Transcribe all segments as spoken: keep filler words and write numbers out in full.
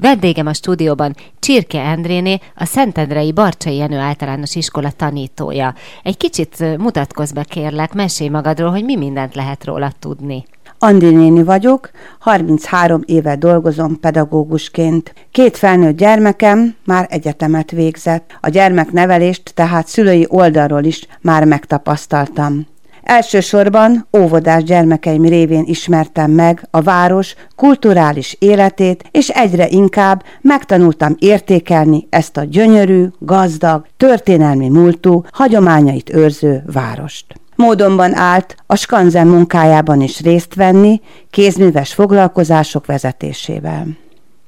Vendégem a stúdióban Csirke Andréné, a Szentendrei Barcsay Jenő Általános Iskola tanítója. Egy kicsit mutatkozz be, kérlek, mesélj magadról, hogy mi mindent lehet róla tudni. Andi néni vagyok, harminchárom éve dolgozom pedagógusként. Két felnőtt gyermekem már egyetemet végzett. A gyermeknevelést tehát szülői oldalról is már megtapasztaltam. Elsősorban óvodás gyermekeim révén ismertem meg a város kulturális életét, és egyre inkább megtanultam értékelni ezt a gyönyörű, gazdag, történelmi múltú, hagyományait őrző várost. Módonban állt a skanzen munkájában is részt venni, kézműves foglalkozások vezetésével.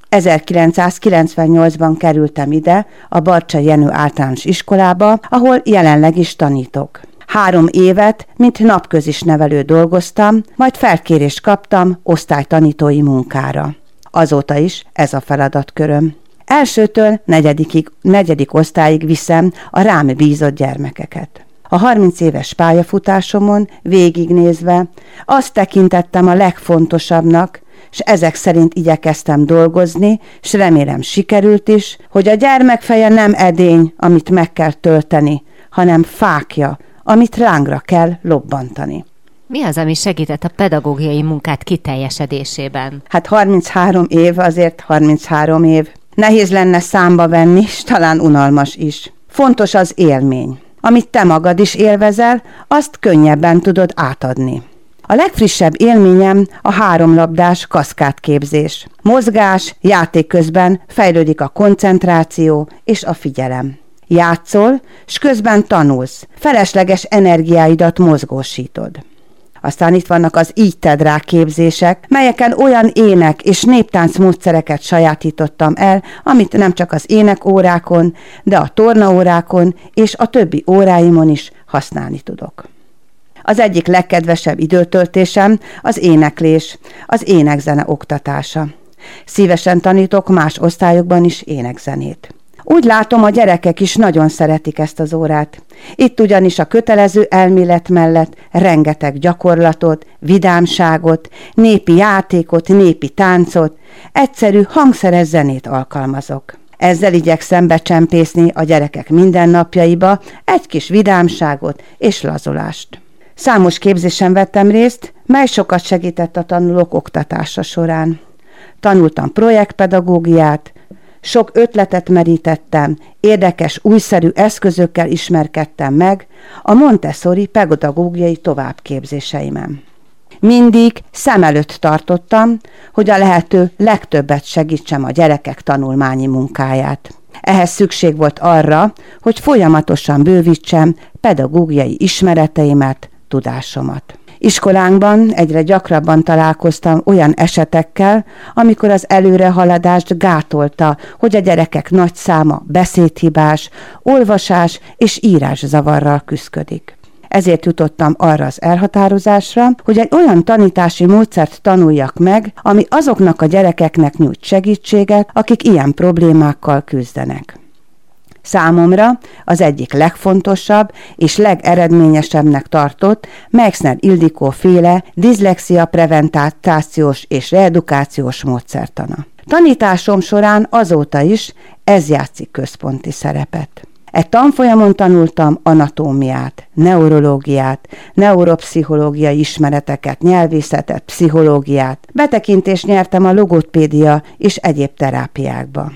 ezerkilencszázkilencvennyolcban kerültem ide, a Barcsay Jenő Általános Iskolába, ahol jelenleg is tanítok. Három évet, mint napközis nevelő dolgoztam, majd felkérést kaptam osztálytanítói munkára. Azóta is ez a feladatköröm. Elsőtől negyedikig, negyedik osztályig viszem a rám bízott gyermekeket. A harminc éves pályafutásomon végignézve azt tekintettem a legfontosabbnak, és ezek szerint igyekeztem dolgozni, és remélem sikerült is, hogy a gyermek feje nem edény, amit meg kell tölteni, hanem fákja, amit lángra kell lobbantani. Mi az, ami segített a pedagógiai munkát kiteljesedésében? Hát harminchárom év, azért harminchárom év. Nehéz lenne számba venni, és talán unalmas is. Fontos az élmény. Amit te magad is élvezel, azt könnyebben tudod átadni. A legfrissebb élményem a háromlabdás kaszkádképzés. Mozgás, játék közben fejlődik a koncentráció és a figyelem. Játszol, s közben tanulsz, felesleges energiáidat mozgósítod. Aztán itt vannak az így tedd rá képzések, melyeken olyan ének és néptánc módszereket sajátítottam el, amit nem csak az énekórákon, de a tornaórákon és a többi óráimon is használni tudok. Az egyik legkedvesebb időtöltésem az éneklés, az énekzene oktatása. Szívesen tanítok más osztályokban is énekzenét. Úgy látom, a gyerekek is nagyon szeretik ezt az órát. Itt ugyanis a kötelező elmélet mellett rengeteg gyakorlatot, vidámságot, népi játékot, népi táncot, egyszerű hangszeres zenét alkalmazok. Ezzel igyekszem becsempészni a gyerekek mindennapjaiba egy kis vidámságot és lazulást. Számos képzésen vettem részt, mely sokat segített a tanulók oktatása során. Tanultam projektpedagógiát, sok ötletet merítettem, érdekes, újszerű eszközökkel ismerkedtem meg a Montessori pedagógiai továbbképzéseimen. Mindig szem előtt tartottam, hogy a lehető legtöbbet segítsem a gyerekek tanulmányi munkáját. Ehhez szükség volt arra, hogy folyamatosan bővítsem pedagógiai ismereteimet, tudásomat. Iskolánkban egyre gyakrabban találkoztam olyan esetekkel, amikor az előrehaladást gátolta, hogy a gyerekek nagy száma beszédhibás, olvasás és írászavarral küszködik. Ezért jutottam arra az elhatározásra, hogy egy olyan tanítási módszert tanuljak meg, ami azoknak a gyerekeknek nyújt segítséget, akik ilyen problémákkal küzdenek. Számomra az egyik legfontosabb és legeredményesebbnek tartott Maxner Ildikó féle diszlexia preventációs és reedukációs módszertana. Tanításom során azóta is ez játszik központi szerepet. E tanfolyamon tanultam anatómiát, neurológiát, neuropszichológiai ismereteket, nyelvészetet, pszichológiát, betekintést nyertem a logopédia és egyéb terápiákba.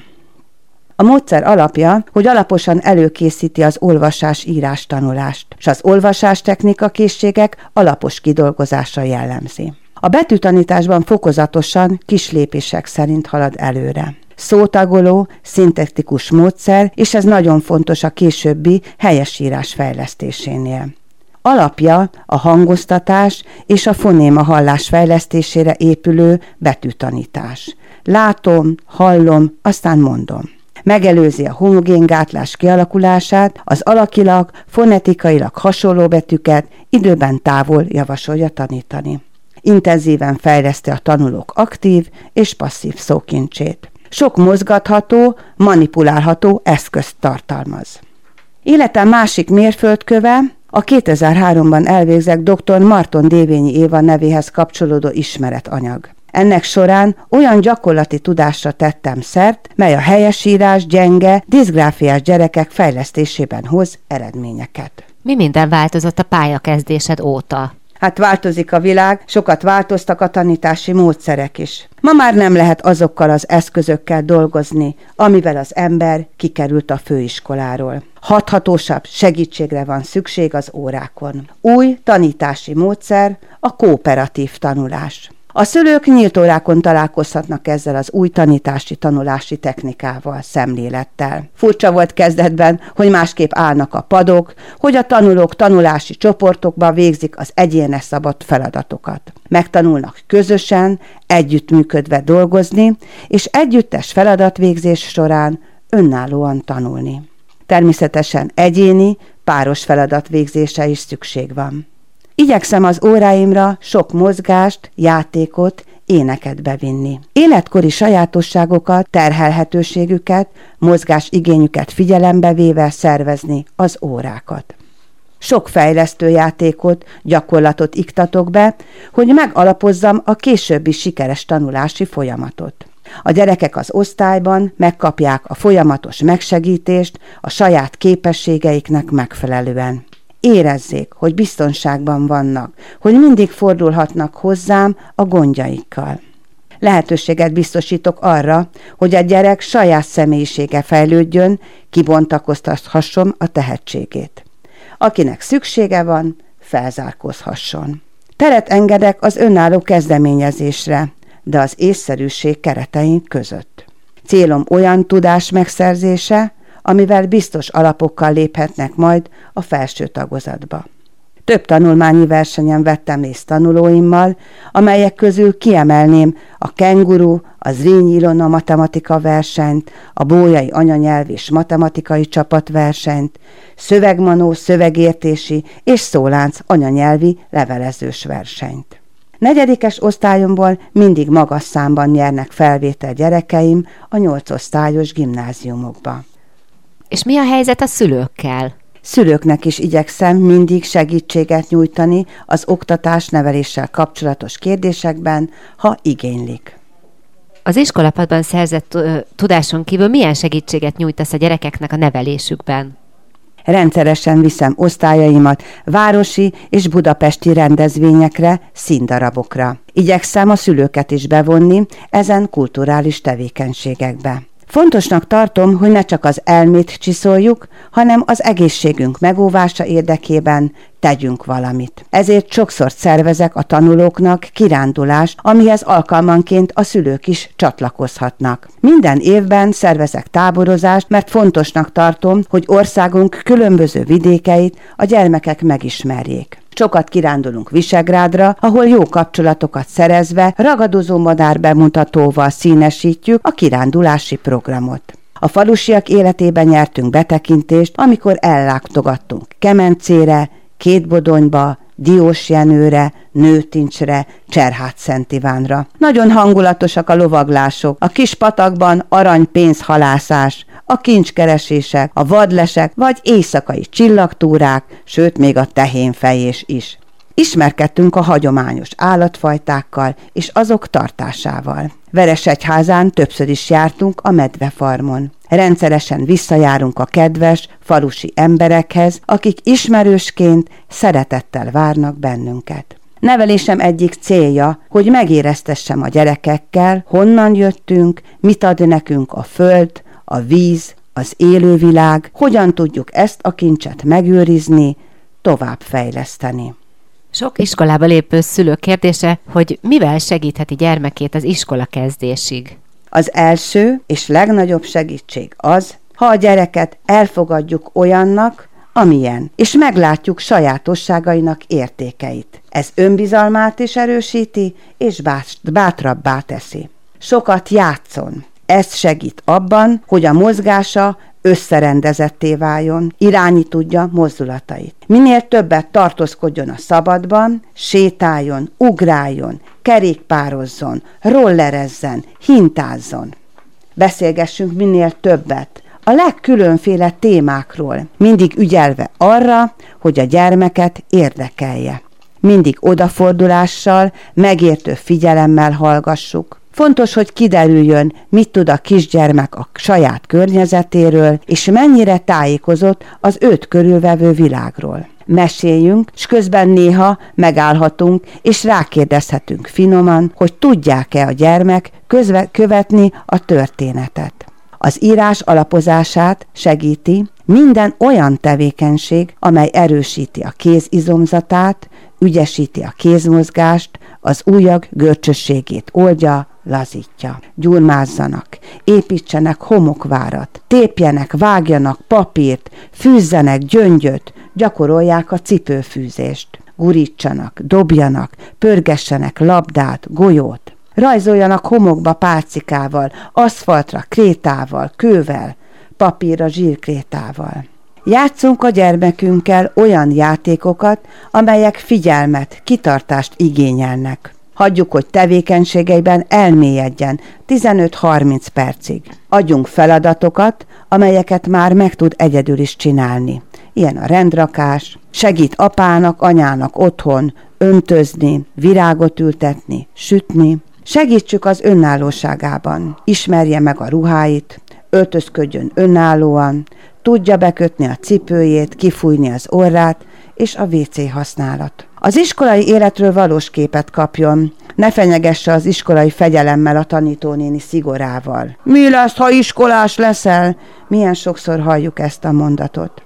A módszer alapja, hogy alaposan előkészíti az olvasás-írás tanulást, és az olvasástechnika készségek alapos kidolgozása jellemzi. A betűtanításban fokozatosan, kis lépések szerint halad előre. Szótagoló, szintaktikus módszer, és ez nagyon fontos a későbbi helyesírás fejlesztésénél. Alapja a hangoztatás és a fonéma hallás fejlesztésére épülő betűtanítás. Látom, hallom, aztán mondom. Megelőzi a homogén gátlás kialakulását, az alakilag, fonetikailag hasonló betűket időben távol javasolja tanítani. Intenzíven fejleszti a tanulók aktív és passzív szókincsét. Sok mozgatható, manipulálható eszközt tartalmaz. Életem másik mérföldköve a kétezer-háromban elvégzett doktor Marton Dévényi Éva nevéhez kapcsolódó ismeretanyag. Ennek során olyan gyakorlati tudásra tettem szert, mely a helyesírás, gyenge, diszgráfiás gyerekek fejlesztésében hoz eredményeket. Mi minden változott a pályakezdésed óta? Hát változik a világ, sokat változtak a tanítási módszerek is. Ma már nem lehet azokkal az eszközökkel dolgozni, amivel az ember kikerült a főiskoláról. Hathatósabb segítségre van szükség az órákon. Új tanítási módszer a kooperatív tanulás. A szülők nyílt órákon találkozhatnak ezzel az új tanítási-tanulási technikával, szemlélettel. Furcsa volt kezdetben, hogy másképp állnak a padok, hogy a tanulók tanulási csoportokban végzik az egyénes szabott feladatokat. Megtanulnak közösen, együttműködve dolgozni, és együttes feladatvégzés során önállóan tanulni. Természetesen egyéni, páros feladatvégzése is szükség van. Igyekszem az óráimra sok mozgást, játékot, éneket bevinni. Életkori sajátosságokat, terhelhetőségüket, mozgásigényüket figyelembe véve szervezni az órákat. Sok fejlesztő játékot, gyakorlatot iktatok be, hogy megalapozzam a későbbi sikeres tanulási folyamatot. A gyerekek az osztályban megkapják a folyamatos megsegítést a saját képességeiknek megfelelően. Érezzék, hogy biztonságban vannak, hogy mindig fordulhatnak hozzám a gondjaikkal. Lehetőséget biztosítok arra, hogy a gyerek saját személyisége fejlődjön, kibontakoztathasson a tehetségét. Akinek szüksége van, felzárkózhasson. Teret engedek az önálló kezdeményezésre, de az észszerűség keretein között. Célom olyan tudás megszerzése, amivel biztos alapokkal léphetnek majd a felső tagozatba. Több tanulmányi versenyen vettem részt tanulóimmal, amelyek közül kiemelném a kenguru, a Zrínyi Ilona matematika versenyt, a Bólyai anyanyelv és matematikai csapatversenyt, szövegmanó, szövegértési és szólánc anyanyelvi levelezős versenyt. Negyedikes osztályomból mindig magas számban nyernek felvétel gyerekeim a nyolc osztályos gimnáziumokba. És mi a helyzet a szülőkkel? Szülőknek is igyekszem mindig segítséget nyújtani az oktatás-neveléssel kapcsolatos kérdésekben, ha igénylik. Az iskolapadban szerzett ö, tudáson kívül milyen segítséget nyújtasz a gyerekeknek a nevelésükben? Rendszeresen viszem osztályaimat városi és budapesti rendezvényekre, színdarabokra. Igyekszem a szülőket is bevonni ezen kulturális tevékenységekbe. Fontosnak tartom, hogy ne csak az elmét csiszoljuk, hanem az egészségünk megóvása érdekében tegyünk valamit. Ezért sokszor szervezek a tanulóknak kirándulást, amihez alkalmanként a szülők is csatlakozhatnak. Minden évben szervezek táborozást, mert fontosnak tartom, hogy országunk különböző vidékeit a gyermekek megismerjék. Sokat kirándulunk Visegrádra, ahol jó kapcsolatokat szerezve, ragadozó madár bemutatóval színesítjük a kirándulási programot. A falusiak életében nyertünk betekintést, amikor ellátogattunk Kemencére, Kétbodonyba, Diós Jenőre, Nőtincsre, Cserhátszentivány. Nagyon hangulatosak a lovaglások, a kis patakban aranypénzhalászás, a kincskeresések, a vadlesek, vagy éjszakai csillagtúrák, sőt még a tehénfejés is. Ismerkedtünk a hagyományos állatfajtákkal és azok tartásával. Veresegyházán többször is jártunk a medvefarmon. Rendszeresen visszajárunk a kedves, falusi emberekhez, akik ismerősként szeretettel várnak bennünket. Nevelésem egyik célja, hogy megéreztessem a gyerekekkel, honnan jöttünk, mit ad nekünk a föld, a víz, az élővilág, hogyan tudjuk ezt a kincset megőrizni, továbbfejleszteni. Sok iskolába lépő szülő kérdése, hogy mivel segítheti gyermekét az iskola kezdésig? Az első és legnagyobb segítség az, ha a gyereket elfogadjuk olyannak, amilyen, és meglátjuk sajátosságainak értékeit. Ez önbizalmát is erősíti, és bátrabbá teszi. Sokat játszon. Ez segít abban, hogy a mozgása összerendezetté váljon, irányítani tudja mozdulatait. Minél többet tartózkodjon a szabadban, sétáljon, ugráljon, kerékpározzon, rollerezzen, hintázzon. Beszélgessünk minél többet, a legkülönféle témákról, mindig ügyelve arra, hogy a gyermeket érdekelje. mindig odafordulással, megértő figyelemmel hallgassuk. Fontos, hogy kiderüljön, mit tud a kisgyermek a saját környezetéről, és mennyire tájékozott az őt körülvevő világról. Meséljünk, s közben néha megállhatunk, és rákérdezhetünk finoman, hogy tudják-e a gyermek közve- követni a történetet. Az írás alapozását segíti minden olyan tevékenység, amely erősíti a kézizomzatát, ügyesíti a kézmozgást, az ujjak görcsösségét oldja, lazítja. Gyurmázzanak, építsenek homokvárat, tépjenek, vágjanak papírt, fűzzenek gyöngyöt, gyakorolják a cipőfűzést. Gurítsanak, dobjanak, pörgessenek labdát, golyót. Rajzoljanak homokba pálcikával, aszfaltra krétával, kővel, papírra zsírkrétával. Játszunk a gyermekünkkel olyan játékokat, amelyek figyelmet, kitartást igényelnek. Hagyjuk, hogy tevékenységeiben elmélyedjen tizenöt-harminc percig. Adjunk feladatokat, amelyeket már meg tud egyedül is csinálni. Ilyen a rendrakás, segít apának, anyának otthon öntözni, virágot ültetni, sütni. Segítsük az önállóságában, ismerje meg a ruháit, öltözködjön önállóan, tudja bekötni a cipőjét, kifújni az orrát és a vé cé használat. Az iskolai életről valós képet kapjon, ne fenyegesse az iskolai fegyelemmel a tanítónéni szigorával. Mi lesz, ha iskolás leszel? Milyen sokszor halljuk ezt a mondatot.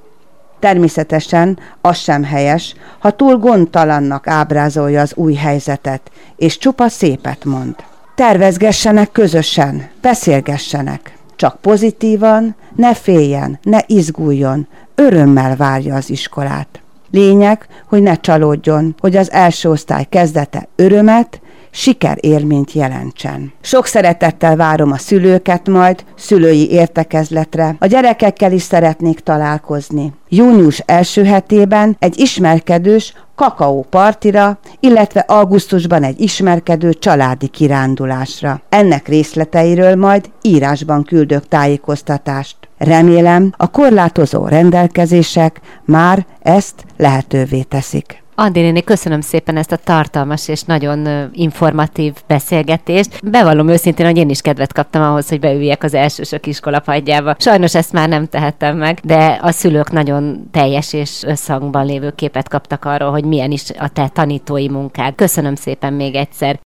Természetesen az sem helyes, ha túl gondtalannak ábrázolja az új helyzetet, és csupa szépet mond. Tervezgessenek közösen, beszélgessenek. Csak pozitívan, ne féljen, ne izguljon, örömmel várja az iskolát. Lényeg, hogy ne csalódjon, hogy az első osztály kezdete örömet, sikerélményt jelentsen. Sok szeretettel várom a szülőket majd, szülői értekezletre. A gyerekekkel is szeretnék találkozni. Június első hetében egy ismerkedős kakaópartira, illetve augusztusban egy ismerkedő családi kirándulásra. Ennek részleteiről majd írásban küldök tájékoztatást. Remélem, a korlátozó rendelkezések már ezt lehetővé teszik. Andréné, köszönöm szépen ezt a tartalmas és nagyon informatív beszélgetést. Bevallom őszintén, hogy én is kedvet kaptam ahhoz, hogy beüljek az elsősök iskolapadjába. Sajnos ezt már nem tehettem meg, de a szülők nagyon teljes és összhangban lévő képet kaptak arról, hogy milyen is a te tanítói munkád. Köszönöm szépen még egyszer.